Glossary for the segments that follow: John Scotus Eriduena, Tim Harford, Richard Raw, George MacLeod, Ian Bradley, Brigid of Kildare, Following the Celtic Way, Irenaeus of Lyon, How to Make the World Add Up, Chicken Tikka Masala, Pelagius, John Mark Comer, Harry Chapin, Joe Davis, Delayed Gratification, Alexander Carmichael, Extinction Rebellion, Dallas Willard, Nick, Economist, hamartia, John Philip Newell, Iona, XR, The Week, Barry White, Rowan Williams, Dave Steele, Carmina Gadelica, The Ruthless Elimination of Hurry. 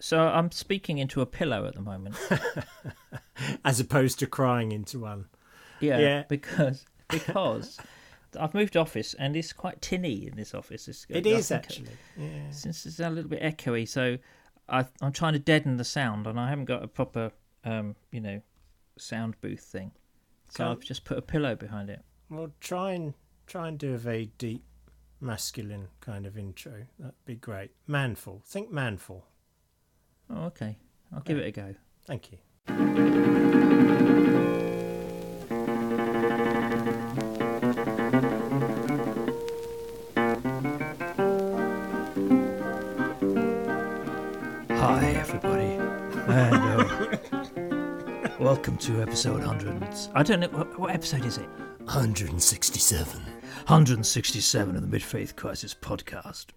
So I'm speaking into a pillow at the moment. As opposed to crying into one. Yeah. because I've moved office and it's quite tinny in this office. It is, actually. Yeah. Since it's a little bit echoey, so I'm trying to deaden the sound, and I haven't got a proper, sound booth thing. So I've just put a pillow behind it. Well, try and do a very deep, masculine kind of intro. That'd be great. Manful. Think manful. Oh, okay. I'll give it a go. Thank you. Hi, everybody. And welcome to episode 100. I don't know. What episode is it? 167. 167 of the Mid-Faith Crisis podcast.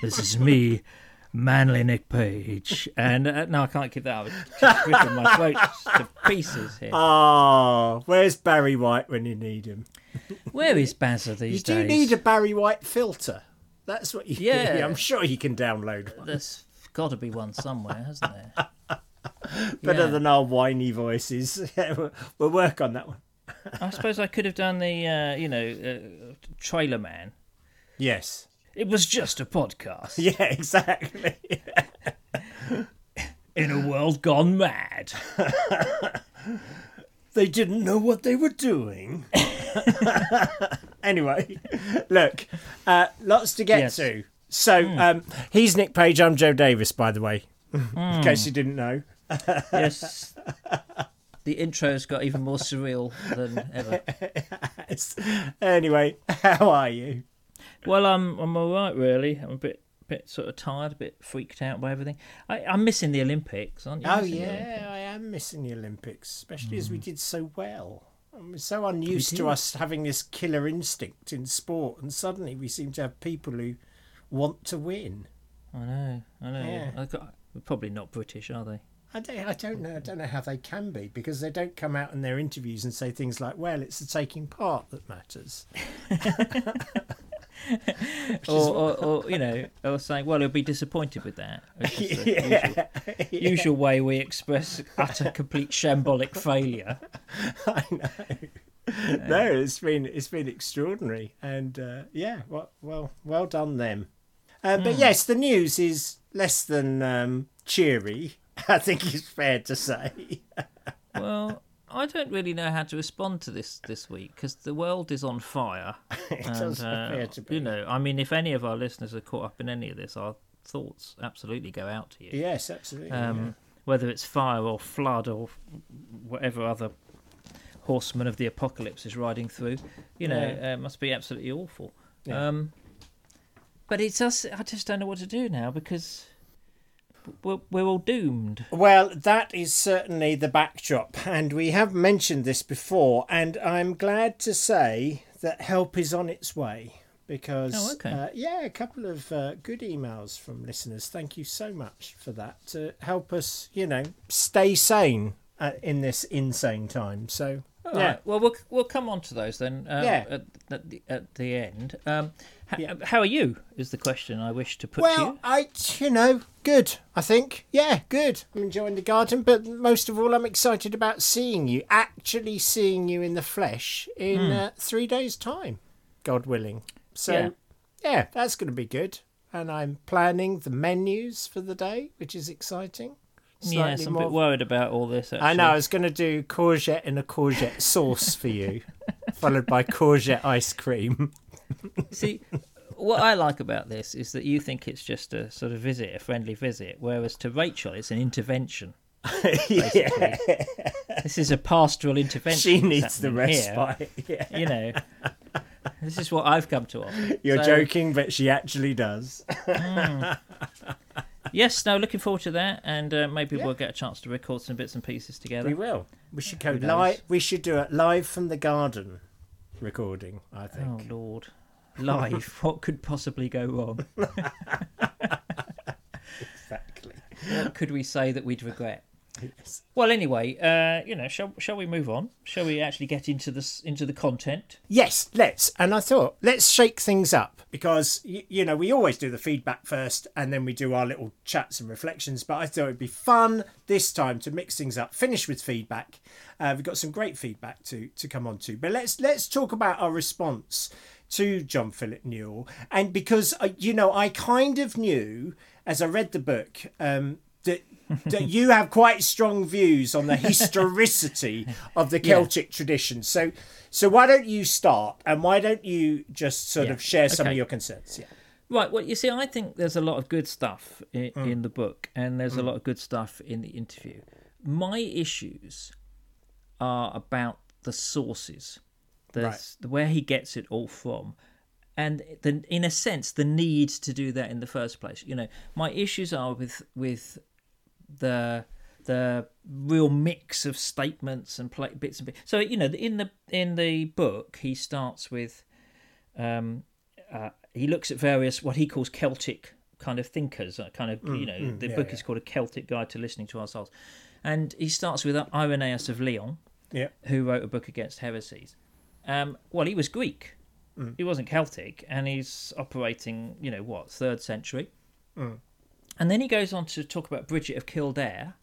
This is me, Manly Nick Page. And no, I can't keep that up. I've just ripping my throat to pieces here. Oh, where's Barry White when you need him? Where is Bazza these days? You do need a Barry White filter. That's what you need. I'm sure you can download one. There's got to be one somewhere, hasn't there? Better than our whiny voices. We'll work on that one. I suppose I could have done the, Trailer Man. Yes. It was just a podcast. Yeah, exactly. In a world gone mad. They didn't know what they were doing. Anyway, look, lots to get to. So he's Nick Page, I'm Joe Davis, by the way, in case you didn't know. Yes. The intro's got even more surreal than ever. Anyway, how are you? Well, I'm all right, really. I'm a bit sort of tired, a bit freaked out by everything. I'm missing the Olympics, aren't you? Oh, yeah, I am missing the Olympics, especially as we did so well. We're so unused to us having this killer instinct in sport, and suddenly we seem to have people who want to win. I know. Yeah. They're probably not British, are they? I don't know. I don't know how they can be, because they don't come out in their interviews and say things like, "Well, it's the taking part that matters." or saying, "Well, he'll be disappointed with that." Usual way we express utter, complete shambolic failure. I know. No, it's been extraordinary, and well done them. But yes, the news is less than cheery. I think it's fair to say. Well, I don't really know how to respond to this week, because the world is on fire. It does appear to be. I mean, if any of our listeners are caught up in any of this, our thoughts absolutely go out to you. Yes, absolutely. Whether it's fire or flood or whatever other horseman of the apocalypse is riding through, it must be absolutely awful. Yeah. But it's us. I just don't know what to do now, because we're all doomed. Well, that is certainly the backdrop, and we have mentioned this before, and I'm glad to say that help is on its way, because a couple of good emails from listeners. Thank you so much for that, to help us stay sane in this insane time. So right. Well, we'll come on to those then at the end. How are you is the question I wish to put to you. Well, good, I think. Yeah, good. I'm enjoying the garden, but most of all, I'm excited about seeing you in the flesh in 3 days' time, God willing. So, yeah, that's going to be good. And I'm planning the menus for the day, which is exciting. Yes, I'm a bit worried about all this, actually. I know, I was going to do courgette in a courgette sauce for you, followed by courgette ice cream. See, what I like about this is that you think it's just a sort of visit, a friendly visit, whereas to Rachel it's an intervention. Yeah. This is a pastoral intervention. She needs the respite. Yeah. This is what I've come to offer. You're joking, but she actually does. Yes, no, looking forward to that, and maybe we'll get a chance to record some bits and pieces together. We will. We should go live. We should do it live from the garden recording, I think. Oh, Lord. Live. What could possibly go wrong? Exactly. What could we say that we'd regret? Yes. Well, anyway, shall we move on? Shall we actually get into the content? Yes, let's. And I thought, let's shake things up. because, you know, we always do the feedback first and then we do our little chats and reflections. But I thought it'd be fun this time to mix things up, finish with feedback. We've got some great feedback to come on to. But let's talk about our response to John Philip Newell. And because, you know, I kind of knew as I read the book that you have quite strong views on the historicity of the Celtic tradition. So why don't you start, and why don't you just sort of share some of your concerns? Yeah. Right. Well, you see, I think there's a lot of good stuff in the book, and there's a lot of good stuff in the interview. My issues are about the sources, where he gets it all from, and in a sense, the need to do that in the first place. You know, my issues are with the real mix of statements and bits and bits. So, you know, in the book, he starts with he looks at various what he calls Celtic kind of thinkers, the book is called A Celtic Guide to Listening to Our Souls, and he starts with Irenaeus of Lyon, who wrote a book against heresies. Well, he was Greek, he wasn't Celtic, and he's operating, you know, 3rd century. And then he goes on to talk about Brigid of Kildare,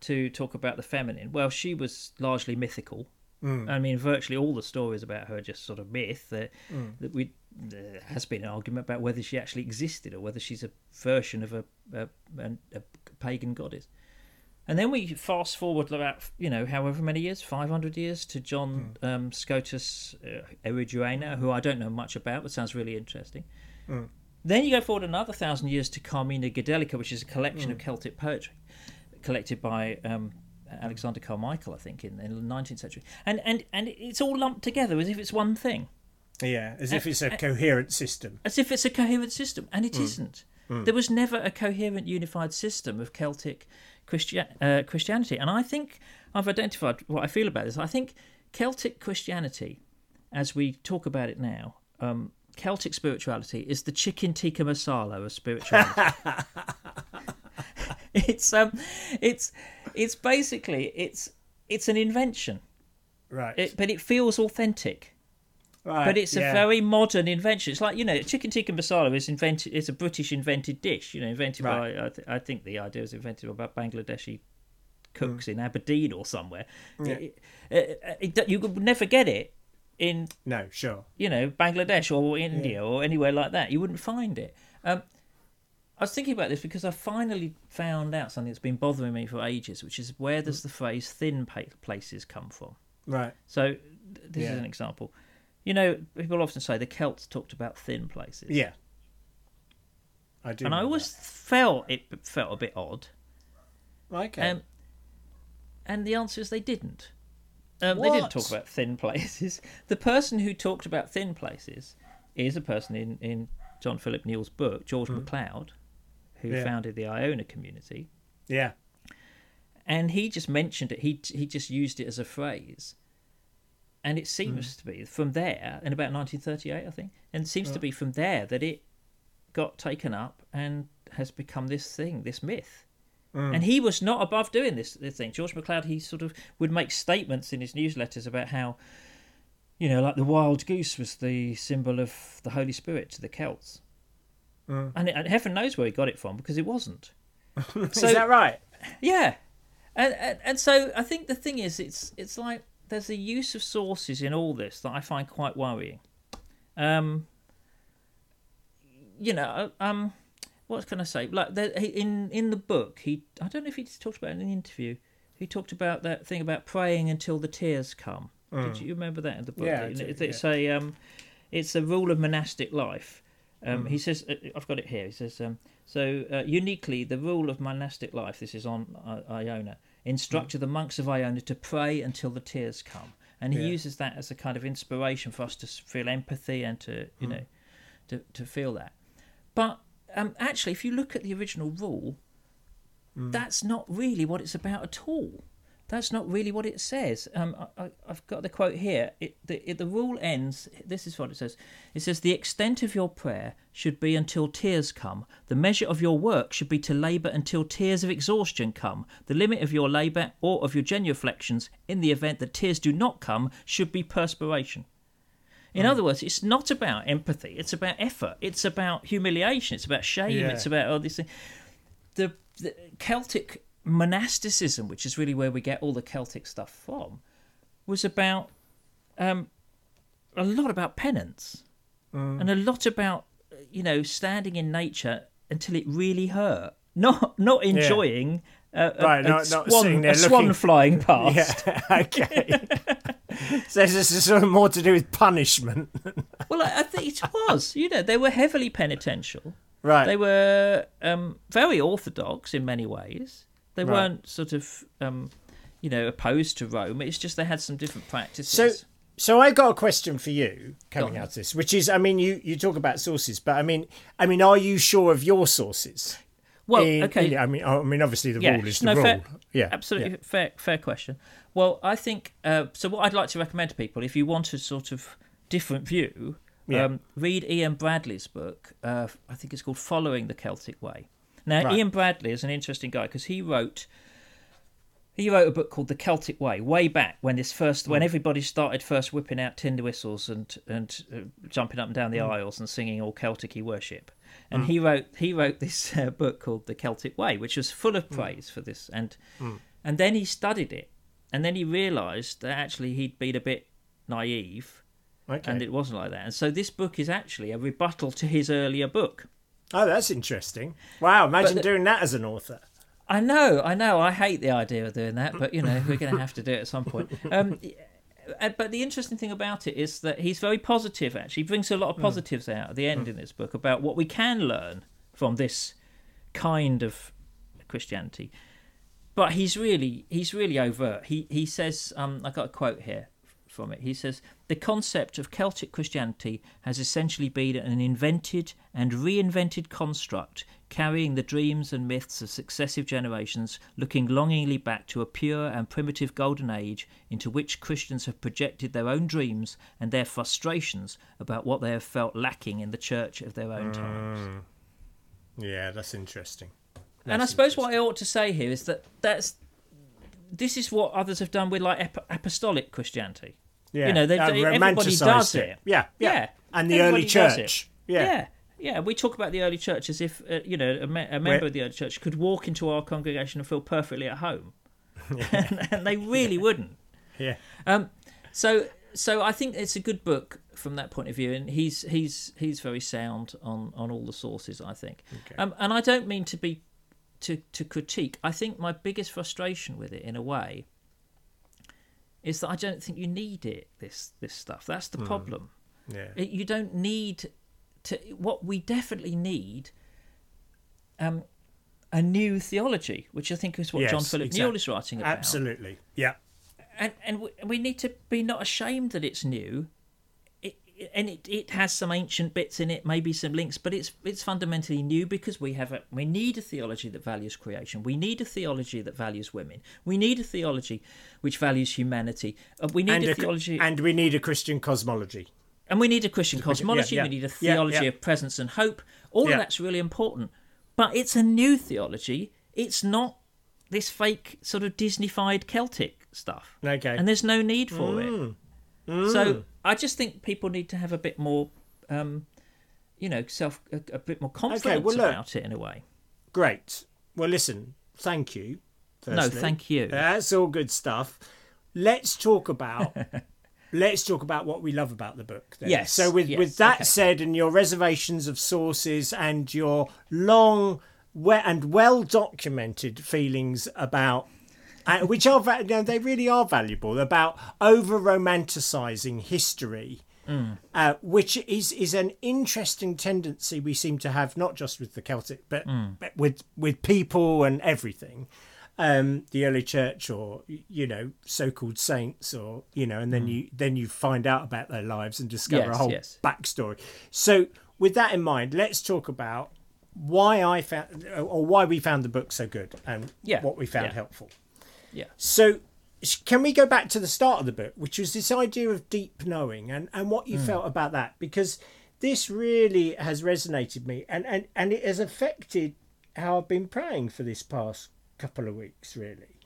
to talk about the feminine. Well, she was largely mythical. I mean, virtually all the stories about her are just sort of myth. There has been an argument about whether she actually existed or whether she's a version of a pagan goddess. And then we fast forward about, you know, however many years, 500 years, to John Scotus Eriduena, who I don't know much about, but sounds really interesting. Then you go forward another 1,000 years to Carmina Gadelica, which is a collection of Celtic poetry collected by Alexander Carmichael, I think, in the 19th century. And it's all lumped together as if it's one thing. Yeah, As if it's a coherent system, and it isn't. There was never a coherent, unified system of Celtic Christianity. And I think I've identified what I feel about this. I think Celtic Christianity, as we talk about it now, Celtic spirituality is the chicken tikka masala of spirituality. It's basically an invention, right? But it feels authentic, right? But it's a very modern invention. It's like, you know, chicken tikka masala is invented. It's a British invented dish. You know, by I think the idea was invented by Bangladeshi cooks in Aberdeen or somewhere. Yeah. You would never get it in Bangladesh or India or anywhere like that. You wouldn't find it. I was thinking about this because I finally found out something that's been bothering me for ages, which is where does the phrase thin places come from? Right. So this is an example. You know, people often say the Celts talked about thin places. Yeah. I do. And I always felt it felt a bit odd. Okay. And the answer is they didn't. They didn't talk about thin places. The person who talked about thin places is a person in John Philip Newell's book, George MacLeod, who founded the Iona community. Yeah. And he just mentioned it. He just used it as a phrase. And it seems to be from there, in about 1938, I think, and it seems to be from there that it got taken up and has become this thing, this myth. And he was not above doing this thing. George MacLeod, he sort of would make statements in his newsletters about how, you know, like the wild goose was the symbol of the Holy Spirit to the Celts. And heaven knows where he got it from, because it wasn't. So, is that right? Yeah. And so I think the thing is, it's like there's a use of sources in all this that I find quite worrying. What can I say? Like in the book, I don't know if he talked about it in an interview. He talked about that thing about praying until the tears come. Did you remember that in the book? Yeah, it's a rule of monastic life. He says, I've got it here. He says, uniquely, the rule of monastic life. This is on Iona. Instructed the monks of Iona to pray until the tears come, and he uses that as a kind of inspiration for us to feel empathy and to to feel that, but. Actually, if you look at the original rule, that's not really what it's about at all. That's not really what it says. I've got the quote here. The rule ends, this is what it says. It says, the extent of your prayer should be until tears come. The measure of your work should be to labour until tears of exhaustion come. The limit of your labour or of your genuflections, in the event that tears do not come, should be perspiration. In other words, it's not about empathy. It's about effort. It's about humiliation. It's about shame. Yeah. It's about all these things. The Celtic monasticism, which is really where we get all the Celtic stuff from, was about a lot about penance and a lot about, you know, standing in nature until it really hurt, not enjoying a swan flying past. Yeah, okay. So this is sort of more to do with punishment. Well, I think it was. You know, they were heavily penitential. Right. They were very orthodox in many ways. They weren't sort of, opposed to Rome. It's just they had some different practices. So I got a question for you coming out of this, which is, I mean, you talk about sources, but I mean, are you sure of your sources? Well, okay. I mean, obviously the rule is the rule. Fair, absolutely fair question. Well, I think so. What I'd like to recommend to people, if you want a sort of different view, read Ian Bradley's book. I think it's called "Following the Celtic Way." Now, Ian Bradley is an interesting guy because he wrote a book called "The Celtic Way" way back when this first when everybody started first whipping out tin whistles and jumping up and down the aisles and singing all Celtic-y worship. And he wrote this book called The Celtic Way, which was full of praise for this. And then he studied it. And then he realised that actually he'd been a bit naive. Okay. And it wasn't like that. And so this book is actually a rebuttal to his earlier book. Oh, that's interesting. Wow, imagine doing that as an author. I know. I hate the idea of doing that, but, you know, we're going to have to do it at some point. But the interesting thing about it is that he's very positive, actually. He brings a lot of positives out at the end in this book about what we can learn from this kind of Christianity. But he's really overt. He says, I got a quote here from it. He says, "The concept of Celtic Christianity has essentially been an invented and reinvented construct carrying the dreams and myths of successive generations, looking longingly back to a pure and primitive golden age into which Christians have projected their own dreams and their frustrations about what they have felt lacking in the church of their own times." Yeah, that's interesting. And I suppose what I ought to say here is that this is what others have done with like apostolic Christianity. Yeah, you know, everybody does it. Yeah. And the early church. Yeah, we talk about the early church as if a member of the early church could walk into our congregation and feel perfectly at home, and they really wouldn't. Yeah. So I think it's a good book from that point of view, and he's very sound on all the sources, I think. Okay. And I don't mean to be to critique. I think my biggest frustration with it, in a way, is that I don't think you need it. This stuff. That's the problem. Yeah. You don't need to. What we definitely need, a new theology, which I think is what John Philip Newell is writing about. Absolutely. Yeah. And we need to be not ashamed that it's new. It has some ancient bits in it, maybe some links, but it's fundamentally new because we need a theology that values creation. We need a theology that values women. We need a theology which values humanity. We need a Christian cosmology. And we need a Christian cosmology. Yeah, yeah. We need a theology of presence and hope. All of that's really important, but it's a new theology. It's not this fake sort of Disney-fied Celtic stuff. Okay, and there's no need for it. So I just think people need to have a bit more, a bit more confidence about it in a way. Great. Well, listen, thank you. Firstly. No, thank you. That's all good stuff. Let's talk about what we love about the book. Then. Yes. So with that said, and your reservations of sources and your long and well-documented feelings about. Which are they really are valuable about over-romanticising history, which is an interesting tendency we seem to have not just with the Celtic but with people and everything, the early church or so-called saints or and then you find out about their lives and discover a whole backstory. So with that in mind, let's talk about why we found the book so good and what we found helpful. Yeah. So can we go back to the start of the book, which was this idea of deep knowing and what you felt about that? Because this really has resonated me and it has affected how I've been praying for this past couple of weeks, really.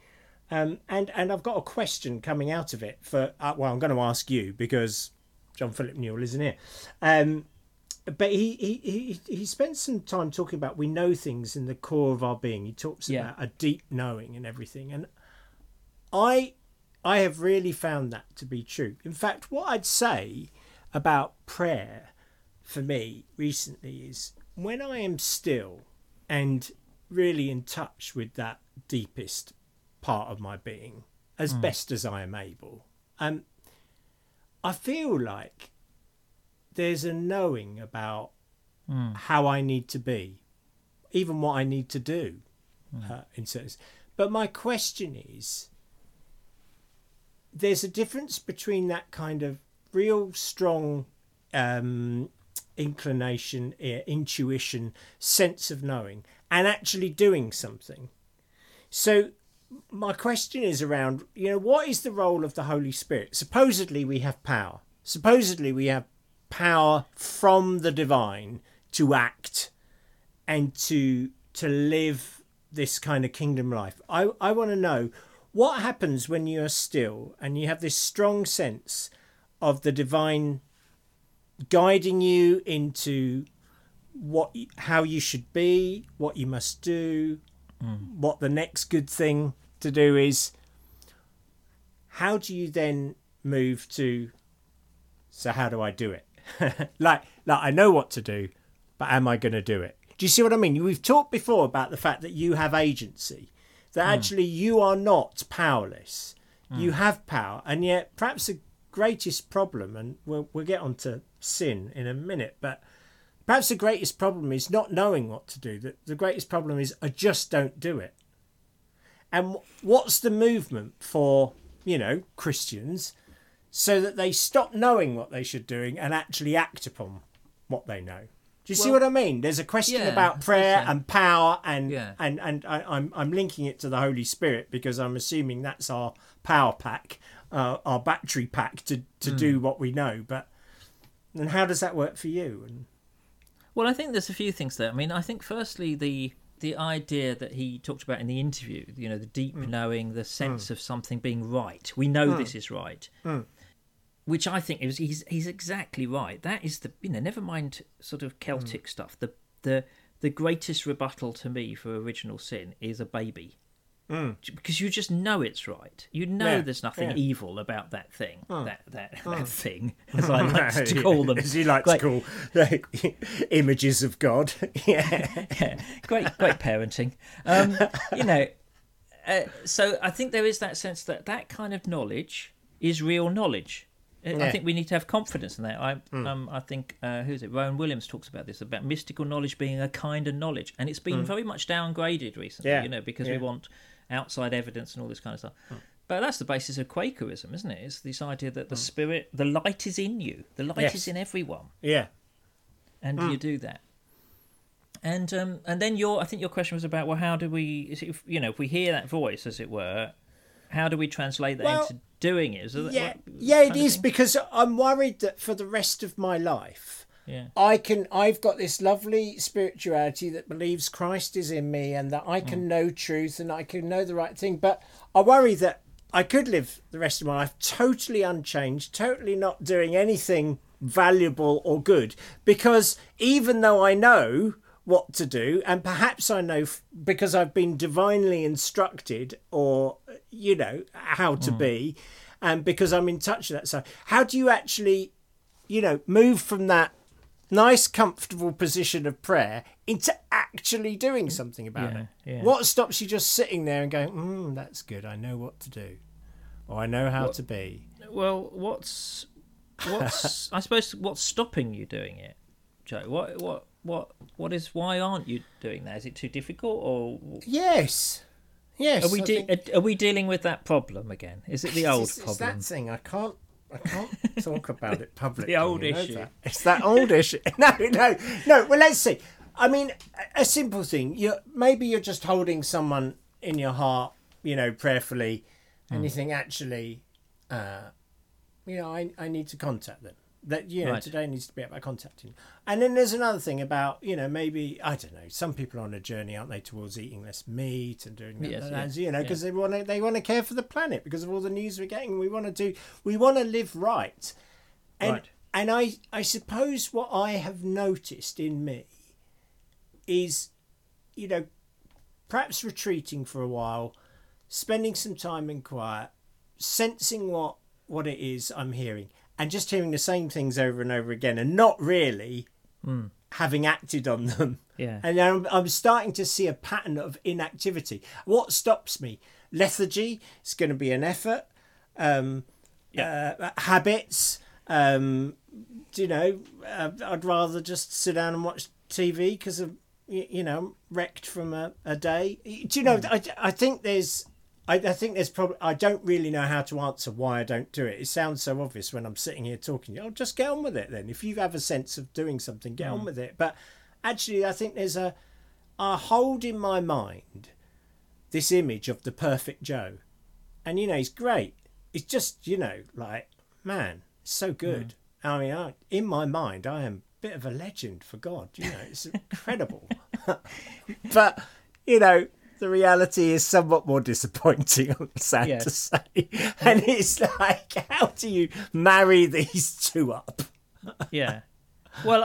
And I've got a question coming out of it I'm going to ask you because John Philip Newell, isn't it? But he spends some time talking about we know things in the core of our being. He talks about a deep knowing and everything, and I have really found that to be true. In fact, what I'd say about prayer for me recently is when I am still and really in touch with that deepest part of my being as best as I am able, I feel like there's a knowing about how I need to be, even what I need to do in certain. But my question is, there's a difference between that kind of real strong inclination, intuition, sense of knowing, and actually doing something. So my question is around, you know, what is the role of the Holy Spirit? Supposedly we have power. Supposedly we have power from the divine to act and to live this kind of kingdom life. I want to know what happens when you are still and you have this strong sense of the divine guiding you into how you should be, what you must do, what the next good thing to do is. How do you then move to, so how do I do it? like I know what to do, but am I going to do it? Do you see what I mean? We've talked before about the fact that you have agency, that actually you are not powerless. You have power, and yet perhaps the greatest problem, and we'll get on to sin in a minute, but perhaps the greatest problem is not knowing what to do. The greatest problem is I just don't do it. And what's the movement for, you know, Christians so that they stop knowing what they should doing and actually act upon what they know? Do you see what I mean? There's a question about prayer and power and I'm linking it to the Holy Spirit because I'm assuming that's our power pack, our battery pack to do what we know. But and how does that work for you? And well, I think there's a few things there. I mean, I think firstly the idea that he talked about in the interview, you know, the deep knowing, the sense of something being right. We know this is right, which I think is he's exactly right. That is the, you know, never mind sort of Celtic stuff. The greatest rebuttal to me for original sin is a baby, because you just know it's right. You know there's nothing evil about that thing, that thing, as I like to call them. As he likes to call images of God. Great parenting. You know, so I think there is that sense that kind of knowledge is real knowledge. I think we need to have confidence in that. I think who's it? Rowan Williams talks about this, about mystical knowledge being a kind of knowledge, and it's been very much downgraded recently, you know, because we want outside evidence and all this kind of stuff. But that's the basis of Quakerism, isn't it? It's this idea that the spirit, the light is in you, the light is in everyone. Yeah, and you do that, and then I think your question was about, well, how do we? If we hear that voice, as it were, how do we translate that into doing it? It is, because I'm worried that for the rest of my life, I've got this lovely spirituality that believes Christ is in me and that I can know truth and I can know the right thing. But I worry that I could live the rest of my life totally unchanged, totally not doing anything valuable or good, because even though I know what to do, and perhaps I know because I've been divinely instructed, or you know how to be, and because I'm in touch with that. So how do you actually, you know, move from that nice comfortable position of prayer into actually doing something about it? What stops you just sitting there and going, that's good, I know what to do, or I know how to be? Well, what's I suppose what's stopping you doing it, Joe? What is, why aren't you doing that? Is it too difficult, or yes? Are we dealing with that problem again? Is it the old problem? It's that thing. I can't talk about it publicly. The old issue. It's that old issue. No. Well, let's see. I mean, a simple thing. Maybe you're just holding someone in your heart, you know, prayerfully, and you think, actually, you know, I need to contact them. That, you know, today needs to be about contacting. And then there's another thing about, you know, maybe, I don't know, some people are on a journey, aren't they, towards eating less meat and doing that, you know, because they want to care for the planet because of all the news we're getting. We want to live right. And And I suppose what I have noticed in me is, you know, perhaps retreating for a while, spending some time in quiet, sensing what it is I'm hearing, and just hearing the same things over and over again and not really having acted on them. Yeah. And I'm starting to see a pattern of inactivity. What stops me? Lethargy. It's going to be an effort. Habits. I'd rather just sit down and watch TV because of, wrecked from a day. Do you know, I think there's probably, I don't really know how to answer why I don't do it. It sounds so obvious when I'm sitting here talking. Oh, just get on with it then. If you have a sense of doing something, get on with it. But actually, I think there's I hold in my mind this image of the perfect Joe. And, he's great. It's just, man, so good. Mm. I mean, in my mind, I am a bit of a legend for God. It's incredible. But, the reality is somewhat more disappointing, I'm sad to say. And it's like, how do you marry these two up? Yeah. Well,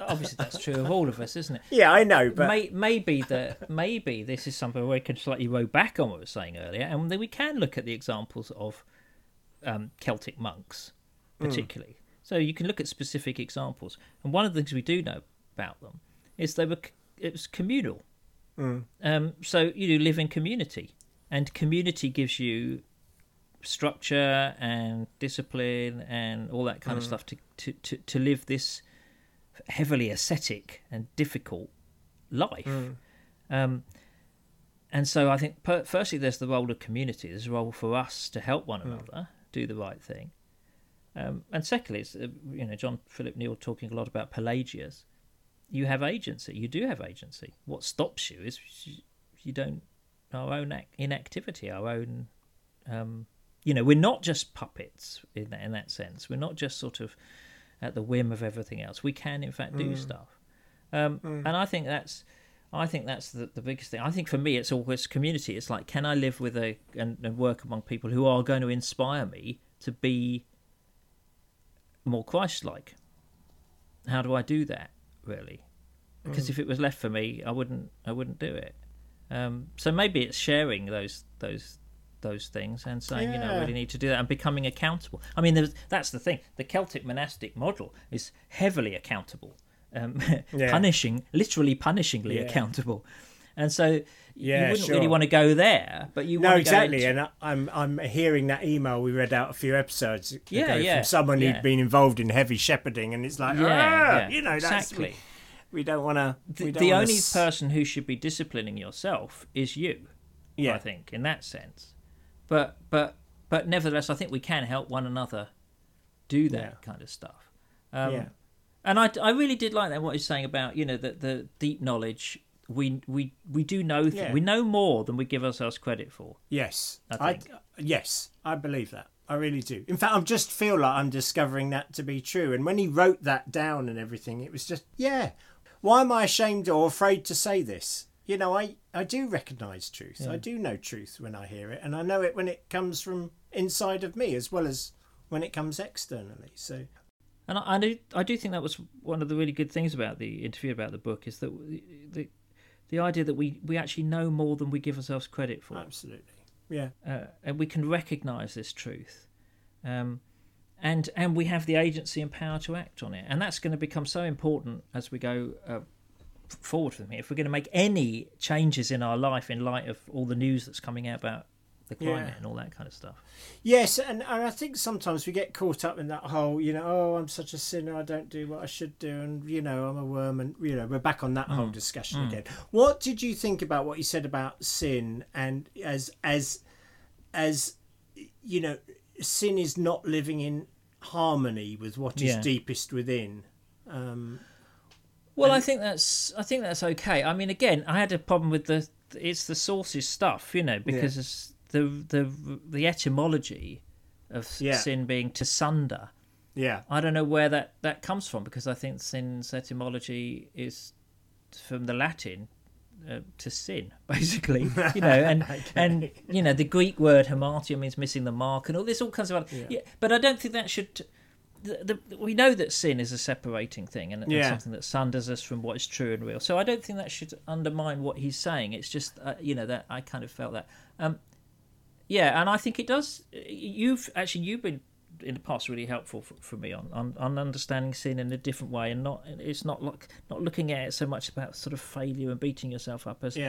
obviously that's true of all of us, isn't it? Yeah, I know. But maybe this is something where we can slightly row back on what we were saying earlier, and then we can look at the examples of Celtic monks, particularly. So you can look at specific examples, and one of the things we do know about them is it was communal. So you live in community, and community gives you structure and discipline and all that kind of stuff to live this heavily ascetic and difficult life. And so I think firstly there's the role of community, there's a role for us to help one another do the right thing, and secondly it's John Philip Newell talking a lot about Pelagius. You do have agency. What stops you is our own inactivity, our own we're not just puppets in that sense. We're not just sort of at the whim of everything else. We can, in fact, do stuff. And I think that's the biggest thing. I think for me, it's always community. It's like, can I live with and work among people who are going to inspire me to be more Christ-like? How do I do that, really? Because if it was left for me, I wouldn't do it. So maybe it's sharing those things and saying, I really need to do that, and becoming accountable. I mean, that's the thing. The Celtic monastic model is heavily accountable, punishingly accountable. And so you wouldn't really want to go there, but you want to go into... And I'm hearing that email we read out a few episodes ago from someone who'd been involved in heavy shepherding, and it's like, that's... Exactly. We don't want to... The only person who should be disciplining yourself is you, I think, in that sense. But nevertheless, I think we can help one another do that kind of stuff. And I really did like that, what you're saying about the deep knowledge. We do know things. Yeah. We know more than we give ourselves credit for. Yes, I believe that. I really do. In fact, I just feel like I'm discovering that to be true. And when he wrote that down and everything, it was just why am I ashamed or afraid to say this? I do recognise truth. Yeah. I do know truth when I hear it, and I know it when it comes from inside of me as well as when it comes externally. So, and I do think that was one of the really good things about the interview about the book, is that the idea that we actually know more than we give ourselves credit for. Absolutely, and we can recognise this truth, and we have the agency and power to act on it, and that's going to become so important as we go forward from here, if we're going to make any changes in our life in light of all the news that's coming out about the climate and all that kind of stuff. Yes, and I think sometimes we get caught up in that whole, I'm such a sinner, I don't do what I should do, and, I'm a worm, and, we're back on that whole discussion again. What did you think about what you said about sin, and as sin is not living in harmony with what is deepest within? Well, I think that's okay. I mean, again, I had a problem with it's the sources stuff, because it's the etymology of sin being to sunder. Yeah, I don't know where that comes from, because I think sin's etymology is from the Latin to sin, basically. The Greek word hamartia means missing the mark, and all kinds of other. Yeah. But I don't think that should. we know that sin is a separating thing, and it's something that sunders us from what is true and real. So I don't think that should undermine what he's saying. It's just, that I kind of felt that. And I think it does. You've been in the past really helpful for me on understanding sin in a different way, and not looking at it so much about sort of failure and beating yourself up as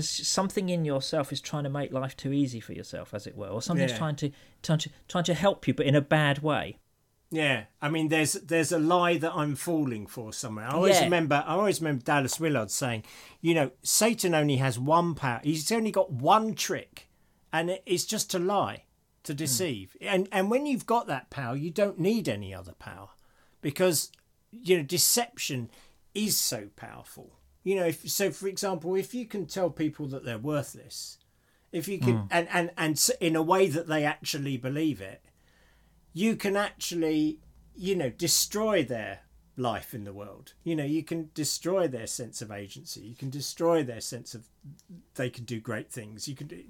something in yourself is trying to make life too easy for yourself, as it were, or something's trying to help you, but in a bad way. Yeah, I mean, there's a lie that I'm falling for somewhere. I always remember Dallas Willard saying, Satan only has one power. He's only got one trick, and it's just to lie, to deceive. And when you've got that power, you don't need any other power, because deception is so powerful. For example, if you can tell people that they're worthless, if you can, and in a way that they actually believe it, you can actually, destroy their life in the world. You can destroy their sense of agency. You can destroy their sense of they can do great things. You can do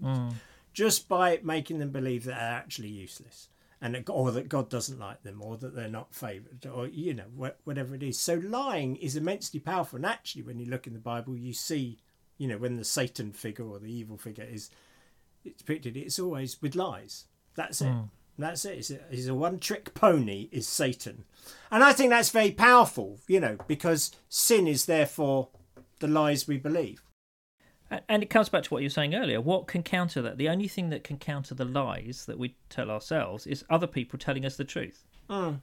just by making them believe that they're actually useless, or that God doesn't like them, or that they're not favoured, or whatever it is. So lying is immensely powerful. And actually, when you look in the Bible, you see, when the Satan figure or the evil figure is depicted, it's always with lies. That's it. That's it. It's a one-trick pony is Satan. And I think that's very powerful, because sin is therefore the lies we believe. And it comes back to what you were saying earlier. What can counter that? The only thing that can counter the lies that we tell ourselves is other people telling us the truth. Or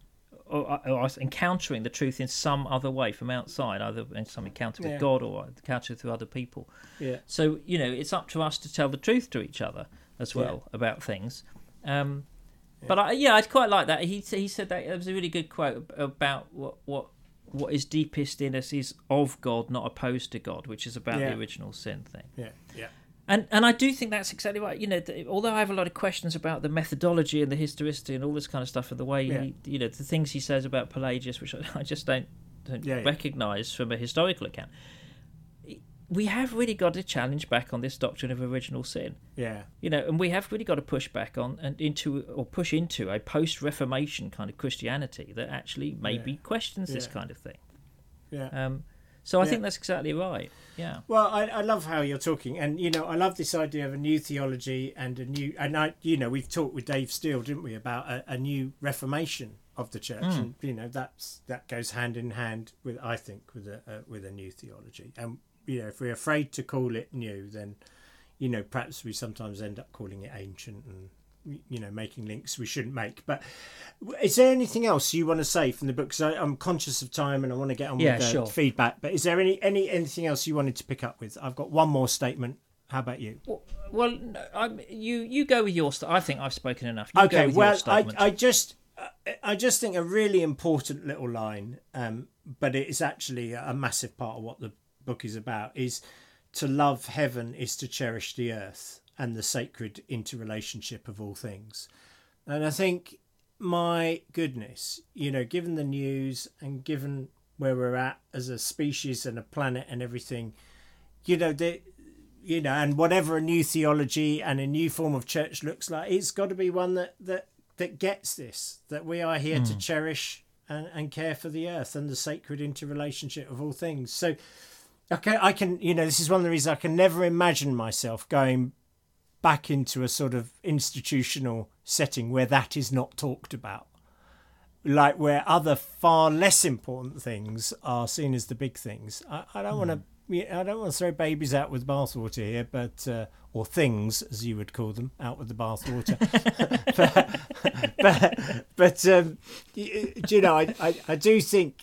us encountering the truth in some other way from outside, either in some encounter with God or encounter through other people. Yeah. So, it's up to us to tell the truth to each other as well about things. But I'd quite like that. He said that it was a really good quote about what is deepest in us is of God, not opposed to God, which is about the original sin thing. Yeah. And I do think that's exactly right. Although I have a lot of questions about the methodology and the historicity and all this kind of stuff, and the way he the things he says about Pelagius, which I just don't recognise from a historical account. We have really got to challenge back on this doctrine of original sin. Yeah. And we have really got to push back on into a post-Reformation kind of Christianity that actually maybe questions this kind of thing. Yeah. So I think that's exactly right. Yeah. Well, I love how you're talking, and I love this idea of a new theology and a new. And we've talked with Dave Steele, didn't we, about a new Reformation of the church, and that goes hand in hand with, I think, with a new theology. And if we're afraid to call it new, then perhaps we sometimes end up calling it ancient and making links we shouldn't make. But is there anything else you want to say from the book? Because I'm conscious of time and I want to get on with the feedback, but is there anything else you wanted to pick up with? I've got one more statement. How about you? Well, you go with your I think I've spoken enough. Okay, well, I just think a really important little line, but it is actually a massive part of what the book is about, is to love heaven is to cherish the earth and the sacred interrelationship of all things. And I think, my goodness, given the news and given where we're at as a species and a planet and everything, and whatever a new theology and a new form of church looks like, it's got to be one that gets this, that we are here to cherish and care for the earth and the sacred interrelationship of all things. So okay, I can, this is one of the reasons I can never imagine myself going back into a sort of institutional setting where that is not talked about, like where other far less important things are seen as the big things. I don't want to throw babies out with bathwater here, but or things, as you would call them, out with the bathwater. but I do think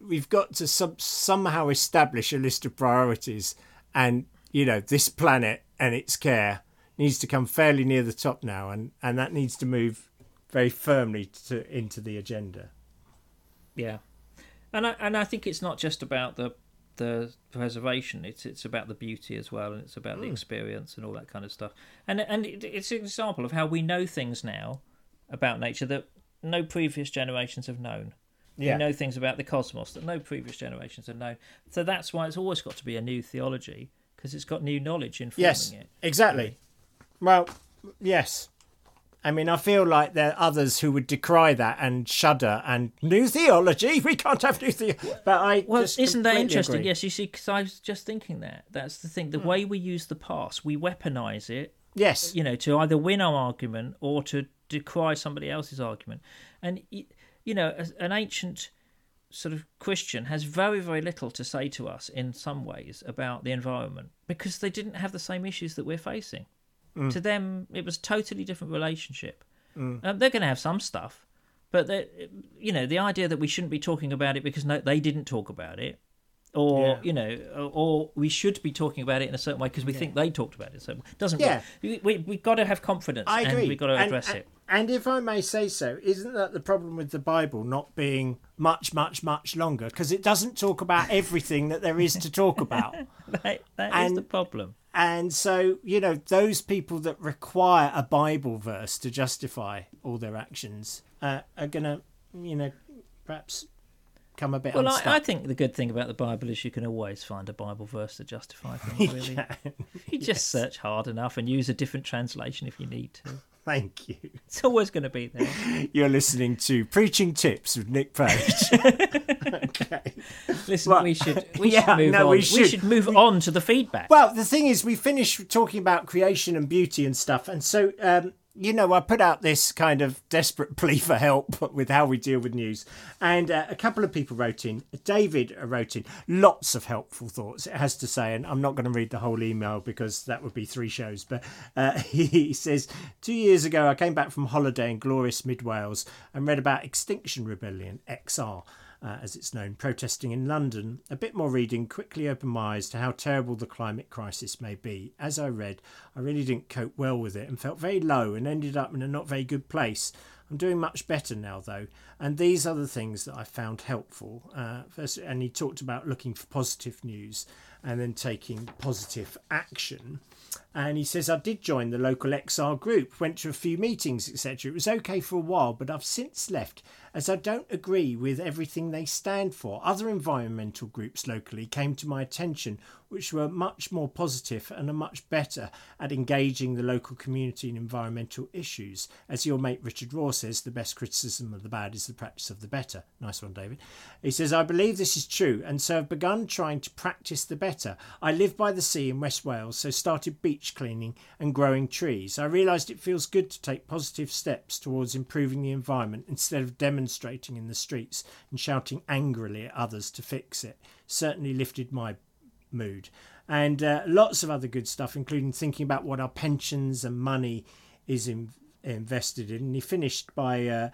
we've got to somehow establish a list of priorities, and this planet and its care needs to come fairly near the top now, and that needs to move very firmly into the agenda. Yeah, and I think it's not just about the preservation; it's about the beauty as well, and it's about the experience and all that kind of stuff. And it's an example of how we know things now about nature that no previous generations have known. Yeah. We know things about the cosmos that no previous generations have known. So that's why it's always got to be a new theology, because it's got new knowledge informing it. Yes, exactly. Well, yes. I mean, I feel like there are others who would decry that and shudder and new theology. We can't have new theology. But isn't that interesting? Agree. Yes, you see, because I was just thinking that. That's the thing. The way we use the past, we weaponize it. Yes. You know, to either win our argument or to decry somebody else's argument. And, you know, an ancient sort of Christian has very, very little to say to us in some ways about the environment because they didn't have the same issues that we're facing. Mm. To them, it was a totally different relationship. Mm. They're going to have some stuff, but you know, the idea that we shouldn't be talking about it because they didn't talk about it, or you know, or we should be talking about it in a certain way because we think they talked about it. So it doesn't work. We've got to have confidence. I agree. And we've got to address it. And if I may say so, isn't that the problem with the Bible not being much longer? Because it doesn't talk about everything that there is to talk about. That is the problem. And so, you know, those people that require a Bible verse to justify all their actions are going to, you know, perhaps come a bit unstuck. Well, I think the good thing about the Bible is you can always find a Bible verse to justify things, really. You just search hard enough and use a different translation if you need to. Thank you. It's always going to be there. You're listening to Preaching Tips with Nick Page. Okay. Listen, well, we should move on to the feedback. Well, the thing is, we finished talking about creation and beauty and stuff. And so, you know, I put out this kind of desperate plea for help with how we deal with news. And a couple of people wrote in. David wrote in lots of helpful thoughts, it has to say. And I'm not going to read the whole email because that would be 3 shows. But he says, 2 years ago, I came back from holiday in glorious mid-Wales and read about Extinction Rebellion, XR. As it's known, protesting in London. A bit more reading quickly opened my eyes to how terrible the climate crisis may be. As I read, I really didn't cope well with it and felt very low and ended up in a not very good place. I'm doing much better now, though, and these are the things that I found helpful. First, and he talked about looking for positive news and then taking positive action. And he says, I did join the local XR group, went to a few meetings, etc. It was okay for a while, but I've since left as I don't agree with everything they stand for. Other environmental groups locally came to my attention, which were much more positive and are much better at engaging the local community in environmental issues. As your mate Richard Raw says, the best criticism of the bad is the practice of the better. Nice one, David. He says, I believe this is true, and so I've begun trying to practice the better. I live by the sea in West Wales, so started beach cleaning and growing trees. I realised it feels good to take positive steps towards improving the environment instead of demonstrating in the streets and shouting angrily at others to fix it. Certainly lifted my mood. And lots of other good stuff, including thinking about what our pensions and money is invested in. And he finished by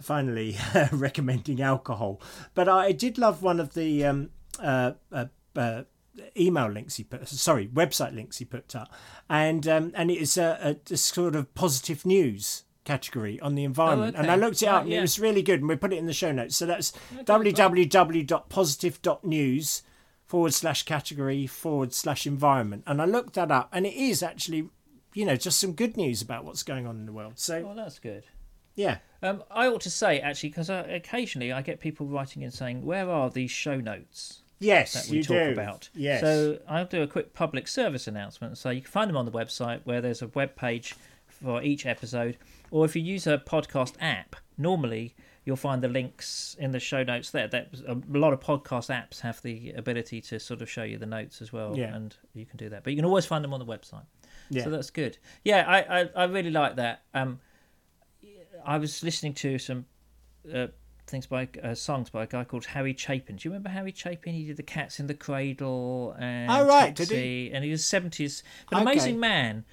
finally recommending alcohol. But I did love one of the website links he put up, and it is a sort of positive news category on the environment. Oh, okay. And I looked it up, and it was really good, and we put it in the show notes. So that's www.positive.news/category/environment, and I looked that up, and it is actually, you know, just some good news about what's going on in the world. So that's good. Yeah. I ought to say, actually, because occasionally I get people writing and saying, where are these show notes? Yes, that we talk about. Yes. So I'll do a quick public service announcement. So you can find them on the website, where there's a web page for each episode. Or if you use a podcast app, normally you'll find the links in the show notes there. A lot of podcast apps have the ability to sort of show you the notes as well. Yeah. And you can do that. But you can always find them on the website. Yeah. So that's good. Yeah, I really like that. I was listening to some... songs by a guy called Harry Chapin. Do you remember Harry Chapin? He did the Cats in the Cradle and Taxi, and he was 70s, but amazing man,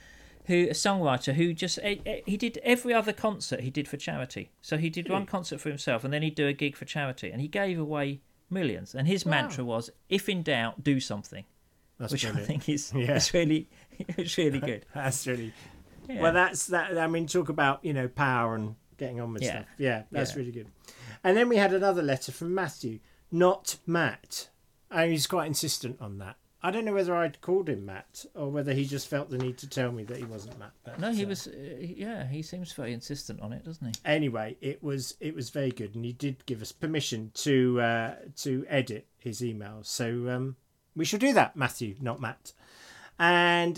a songwriter who just he did every other concert he did for charity. So he did one concert for himself, and then he'd do a gig for charity, and he gave away millions. And his mantra was, "If in doubt, do something," I think is it's really good. That's really well. That's that. I mean, talk about, you know, power and getting on with stuff. Yeah, that's really good. And then we had another letter from Matthew, not Matt. And he's quite insistent on that. I don't know whether I'd called him Matt or whether he just felt the need to tell me that he wasn't Matt. But, no, he was. He seems very insistent on it, doesn't he? Anyway, it was very good, and he did give us permission to edit his email. So we shall do that, Matthew, not Matt. And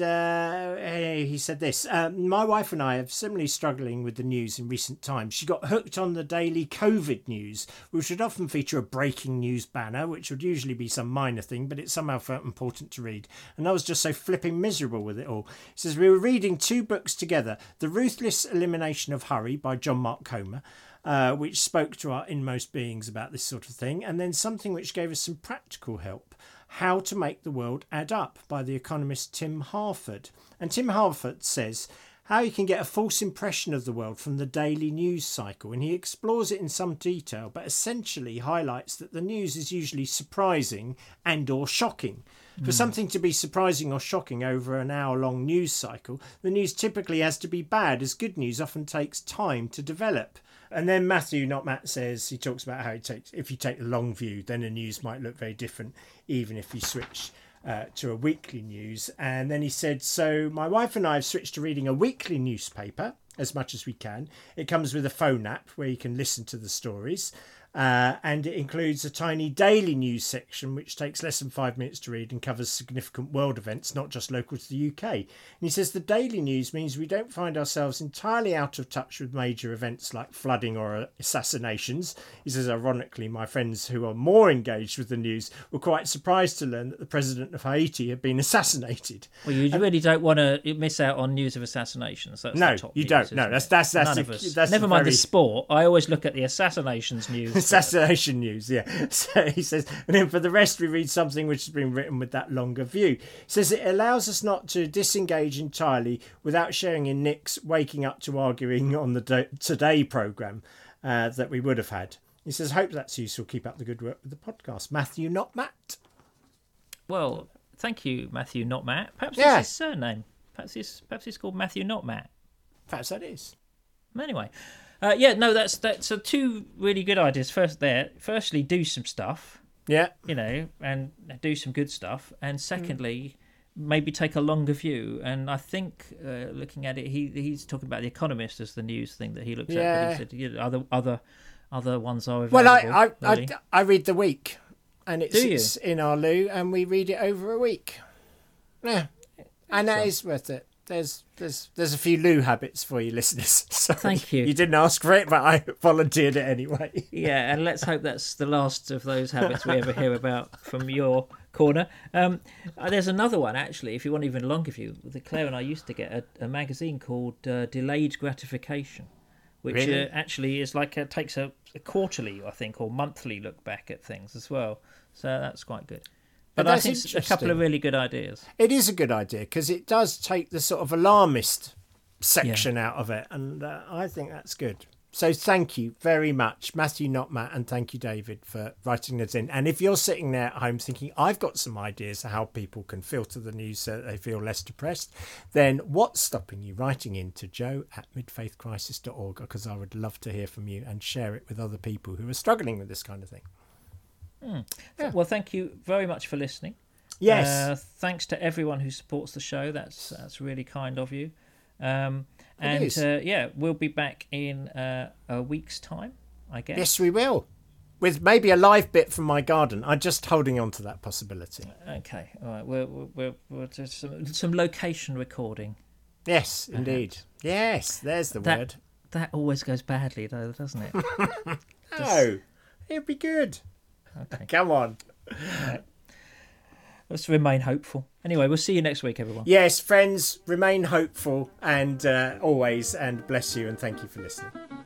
he said this, my wife and I have similarly struggling with the news in recent times. She got hooked on the daily COVID news, which would often feature a breaking news banner, which would usually be some minor thing, but it somehow felt important to read. And I was just so flipping miserable with it all. He says, we were reading two books together, The Ruthless Elimination of Hurry by John Mark Comer, which spoke to our inmost beings about this sort of thing, and then something which gave us some practical help. How to Make the World Add Up by the economist Tim Harford. And Tim Harford says how you can get a false impression of the world from the daily news cycle. And he explores it in some detail, but essentially highlights that the news is usually surprising and or shocking. For something to be surprising or shocking over an hour-long news cycle, the news typically has to be bad, as good news often takes time to develop. And then Matthew, not Matt, says, he talks about how it takes, if you take the long view, then the news might look very different, even if you switch to a weekly news. And then he said, so my wife and I have switched to reading a weekly newspaper as much as we can. It comes with a phone app where you can listen to the stories. And it includes a tiny daily news section, which takes less than 5 minutes to read and covers significant world events, not just local to the UK. And he says the daily news means we don't find ourselves entirely out of touch with major events like flooding or assassinations. He says, ironically, my friends who are more engaged with the news were quite surprised to learn that the president of Haiti had been assassinated. Well, you really don't want to miss out on news of assassinations. That's no, the top you news, don't. No, that's never mind the sport. I always look at the assassinations news. Assassination news, yeah. So he says, and then for the rest we read something which has been written with that longer view. He says it allows us not to disengage entirely without sharing in Nick's waking up to arguing on the Today programme that we would have had. He says, hope that's useful. Keep up the good work with the podcast. Matthew, not Matt. Well, thank you, Matthew, not Matt. Perhaps it's his surname. Perhaps it's called Matthew, not Matt. Perhaps that is. Anyway. That's two really good ideas. Firstly, do some stuff. Yeah. You know, and do some good stuff. And secondly, maybe take a longer view. And I think looking at it, he's talking about The Economist as the news thing that he looks at. But he said, other ones are available. Well, I read The Week, and it's in our loo, and we read it over a week. Yeah, and that is worth it. There's a few loo habits for you listeners. Sorry. Thank you. You didn't ask for it, but I volunteered it anyway. Yeah, and let's hope that's the last of those habits we ever hear about from your corner. There's another one, actually, if you want even longer view. Claire and I used to get a magazine called Delayed Gratification, which actually is takes a quarterly, I think, or monthly look back at things as well. So that's quite good. But I think a couple of really good ideas. It is a good idea because it does take the sort of alarmist section out of it. And I think that's good. So thank you very much, Matthew, not Matt. And thank you, David, for writing this in. And if you're sitting there at home thinking, I've got some ideas of how people can filter the news so that they feel less depressed, then what's stopping you writing in to joe@midfaithcrisis.org? Because I would love to hear from you and share it with other people who are struggling with this kind of thing. Yeah. Well, thank you very much for listening. Yes. Thanks to everyone who supports the show. That's really kind of you. We'll be back in a week's time, I guess. Yes, we will. With maybe a live bit from my garden. I'm just holding on to that possibility. Okay. All right. We'll do some location recording. Yes, indeed. Yes, there's that word. That always goes badly, though, doesn't it? No, it'll be good. Okay. Come on. Right. Let's remain hopeful. Anyway, we'll see you next week, everyone. Yes, friends, remain hopeful and always, and bless you and thank you for listening.